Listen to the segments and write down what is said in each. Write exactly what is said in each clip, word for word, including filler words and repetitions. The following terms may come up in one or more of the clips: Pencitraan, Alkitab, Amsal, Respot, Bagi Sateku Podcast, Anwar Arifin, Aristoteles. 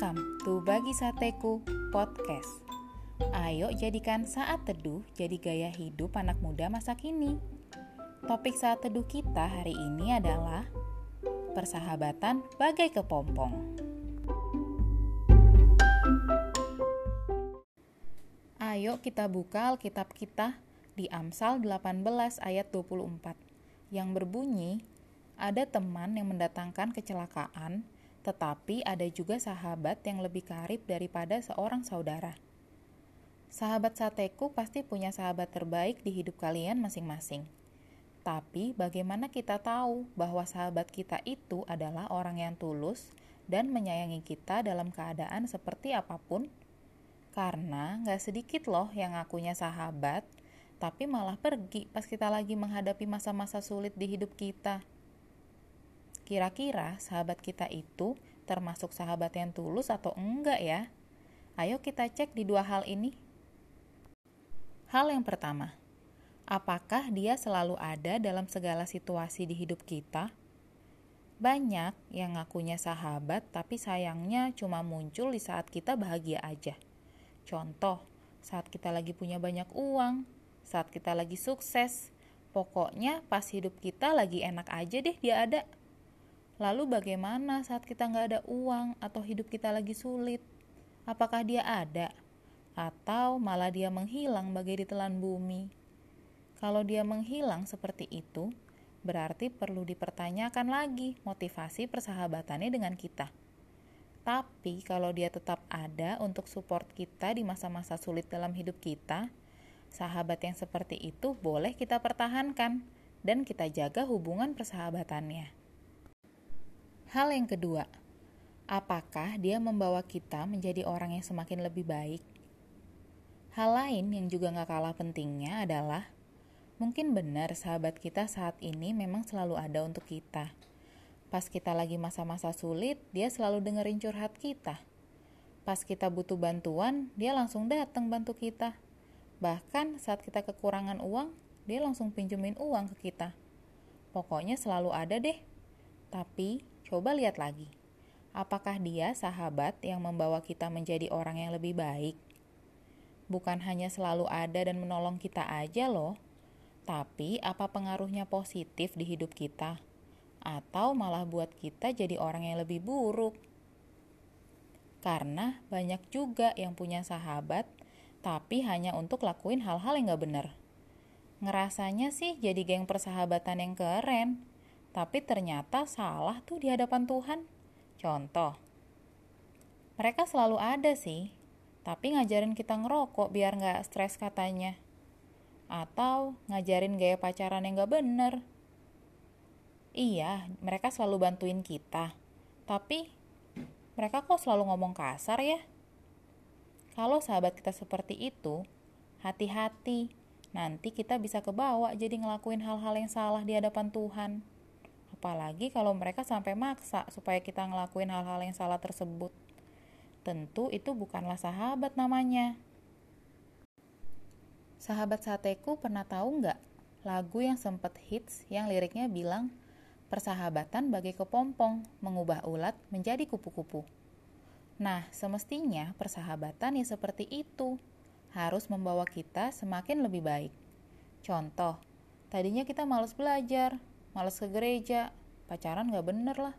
Welcome to Bagi Sateku Podcast. Ayo jadikan saat teduh jadi gaya hidup anak muda masa kini. Topik saat teduh kita hari ini adalah persahabatan bagai kepompong. Ayo kita buka Alkitab kita di Amsal delapan belas ayat dua puluh empat yang berbunyi, ada teman yang mendatangkan kecelakaan, tetapi ada juga sahabat yang lebih karib daripada seorang saudara. Sahabat Sateku pasti punya sahabat terbaik di hidup kalian masing-masing. Tapi bagaimana kita tahu bahwa sahabat kita itu adalah orang yang tulus dan menyayangi kita dalam keadaan seperti apapun? Karena gak sedikit loh yang ngakunya sahabat, tapi malah pergi pas kita lagi menghadapi masa-masa sulit di hidup kita. Kira-kira sahabat kita itu termasuk sahabat yang tulus atau enggak ya? Ayo kita cek di dua hal ini. Hal yang pertama, apakah dia selalu ada dalam segala situasi di hidup kita? Banyak yang ngakunya sahabat tapi sayangnya cuma muncul di saat kita bahagia aja. Contoh, saat kita lagi punya banyak uang, saat kita lagi sukses, pokoknya pas hidup kita lagi enak aja deh dia ada. Lalu bagaimana saat kita nggak ada uang atau hidup kita lagi sulit? Apakah dia ada? Atau malah dia menghilang bagai ditelan bumi? Kalau dia menghilang seperti itu, berarti perlu dipertanyakan lagi motivasi persahabatannya dengan kita. Tapi kalau dia tetap ada untuk support kita di masa-masa sulit dalam hidup kita, sahabat yang seperti itu boleh kita pertahankan dan kita jaga hubungan persahabatannya. Hal yang kedua, apakah dia membawa kita menjadi orang yang semakin lebih baik? Hal lain yang juga gak kalah pentingnya adalah, mungkin benar sahabat kita saat ini memang selalu ada untuk kita. Pas kita lagi masa-masa sulit, dia selalu dengerin curhat kita. Pas kita butuh bantuan, dia langsung datang bantu kita. Bahkan saat kita kekurangan uang, dia langsung pinjemin uang ke kita. Pokoknya selalu ada deh. Tapi coba lihat lagi, apakah dia sahabat yang membawa kita menjadi orang yang lebih baik? Bukan hanya selalu ada dan menolong kita aja loh, tapi apa pengaruhnya positif di hidup kita? Atau malah buat kita jadi orang yang lebih buruk? Karena banyak juga yang punya sahabat, tapi hanya untuk lakuin hal-hal yang gak benar. Ngerasanya sih jadi geng persahabatan yang keren, tapi ternyata salah tuh di hadapan Tuhan. Contoh, mereka selalu ada sih, tapi ngajarin kita ngerokok biar gak stres katanya. Atau ngajarin gaya pacaran yang gak bener. Iya, mereka selalu bantuin kita, tapi mereka kok selalu ngomong kasar ya? Kalau sahabat kita seperti itu, hati-hati, nanti kita bisa kebawa jadi ngelakuin hal-hal yang salah di hadapan Tuhan. Apalagi kalau mereka sampai maksa supaya kita ngelakuin hal-hal yang salah tersebut. Tentu itu bukanlah sahabat namanya. Sahabat Sateku pernah tahu nggak lagu yang sempat hits yang liriknya bilang, persahabatan bagai kepompong mengubah ulat menjadi kupu-kupu. Nah, semestinya persahabatan yang seperti itu harus membawa kita semakin lebih baik. Contoh, tadinya kita malas belajar, malas ke gereja, pacaran gak bener lah,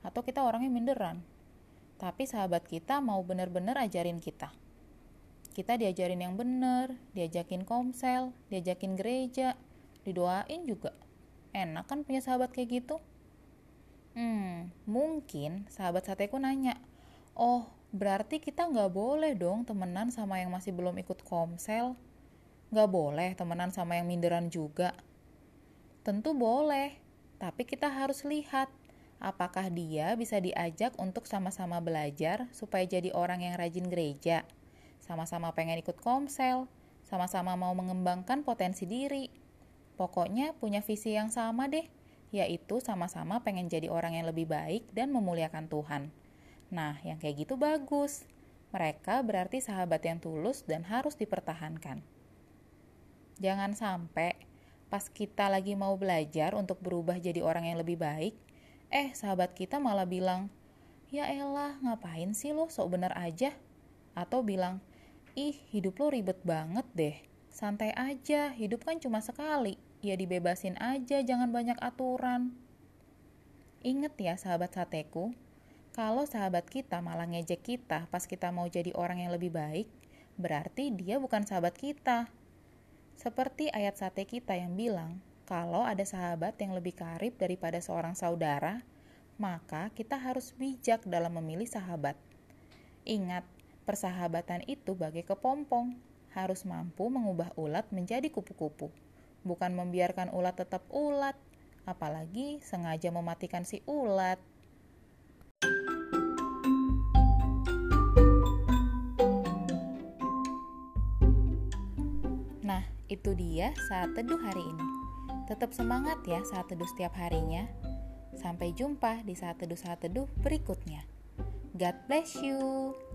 atau kita orangnya minderan. Tapi sahabat kita mau bener-bener ajarin kita. Kita diajarin yang bener, diajakin komsel, diajakin gereja, didoain juga. Enak kan punya sahabat kayak gitu? Hmm, mungkin sahabat Sateku nanya, oh berarti kita gak boleh dong temenan sama yang masih belum ikut komsel? Gak boleh temenan sama yang minderan juga? Tentu boleh, tapi kita harus lihat apakah dia bisa diajak untuk sama-sama belajar supaya jadi orang yang rajin gereja, sama-sama pengen ikut komsel, sama-sama mau mengembangkan potensi diri. Pokoknya punya visi yang sama deh, yaitu sama-sama pengen jadi orang yang lebih baik dan memuliakan Tuhan. Nah, yang kayak gitu bagus. Mereka berarti sahabat yang tulus dan harus dipertahankan. Jangan sampai pas kita lagi mau belajar untuk berubah jadi orang yang lebih baik, eh sahabat kita malah bilang, ya elah ngapain sih lo sok bener aja, atau bilang ih hidup lo ribet banget deh, santai aja, hidup kan cuma sekali, ya dibebasin aja, jangan banyak aturan. Ingat ya sahabat Sateku, kalau sahabat kita malah ngejek kita pas kita mau jadi orang yang lebih baik, berarti dia bukan sahabat kita. Seperti ayat sate kita yang bilang, kalau ada sahabat yang lebih karib daripada seorang saudara, maka kita harus bijak dalam memilih sahabat. Ingat, persahabatan itu bagai kepompong, harus mampu mengubah ulat menjadi kupu-kupu, bukan membiarkan ulat tetap ulat. Apalagi sengaja mematikan si ulat. Nah, itu dia saat teduh hari ini. Tetap semangat ya saat teduh setiap harinya. Sampai jumpa di saat teduh-saat teduh berikutnya. God bless you.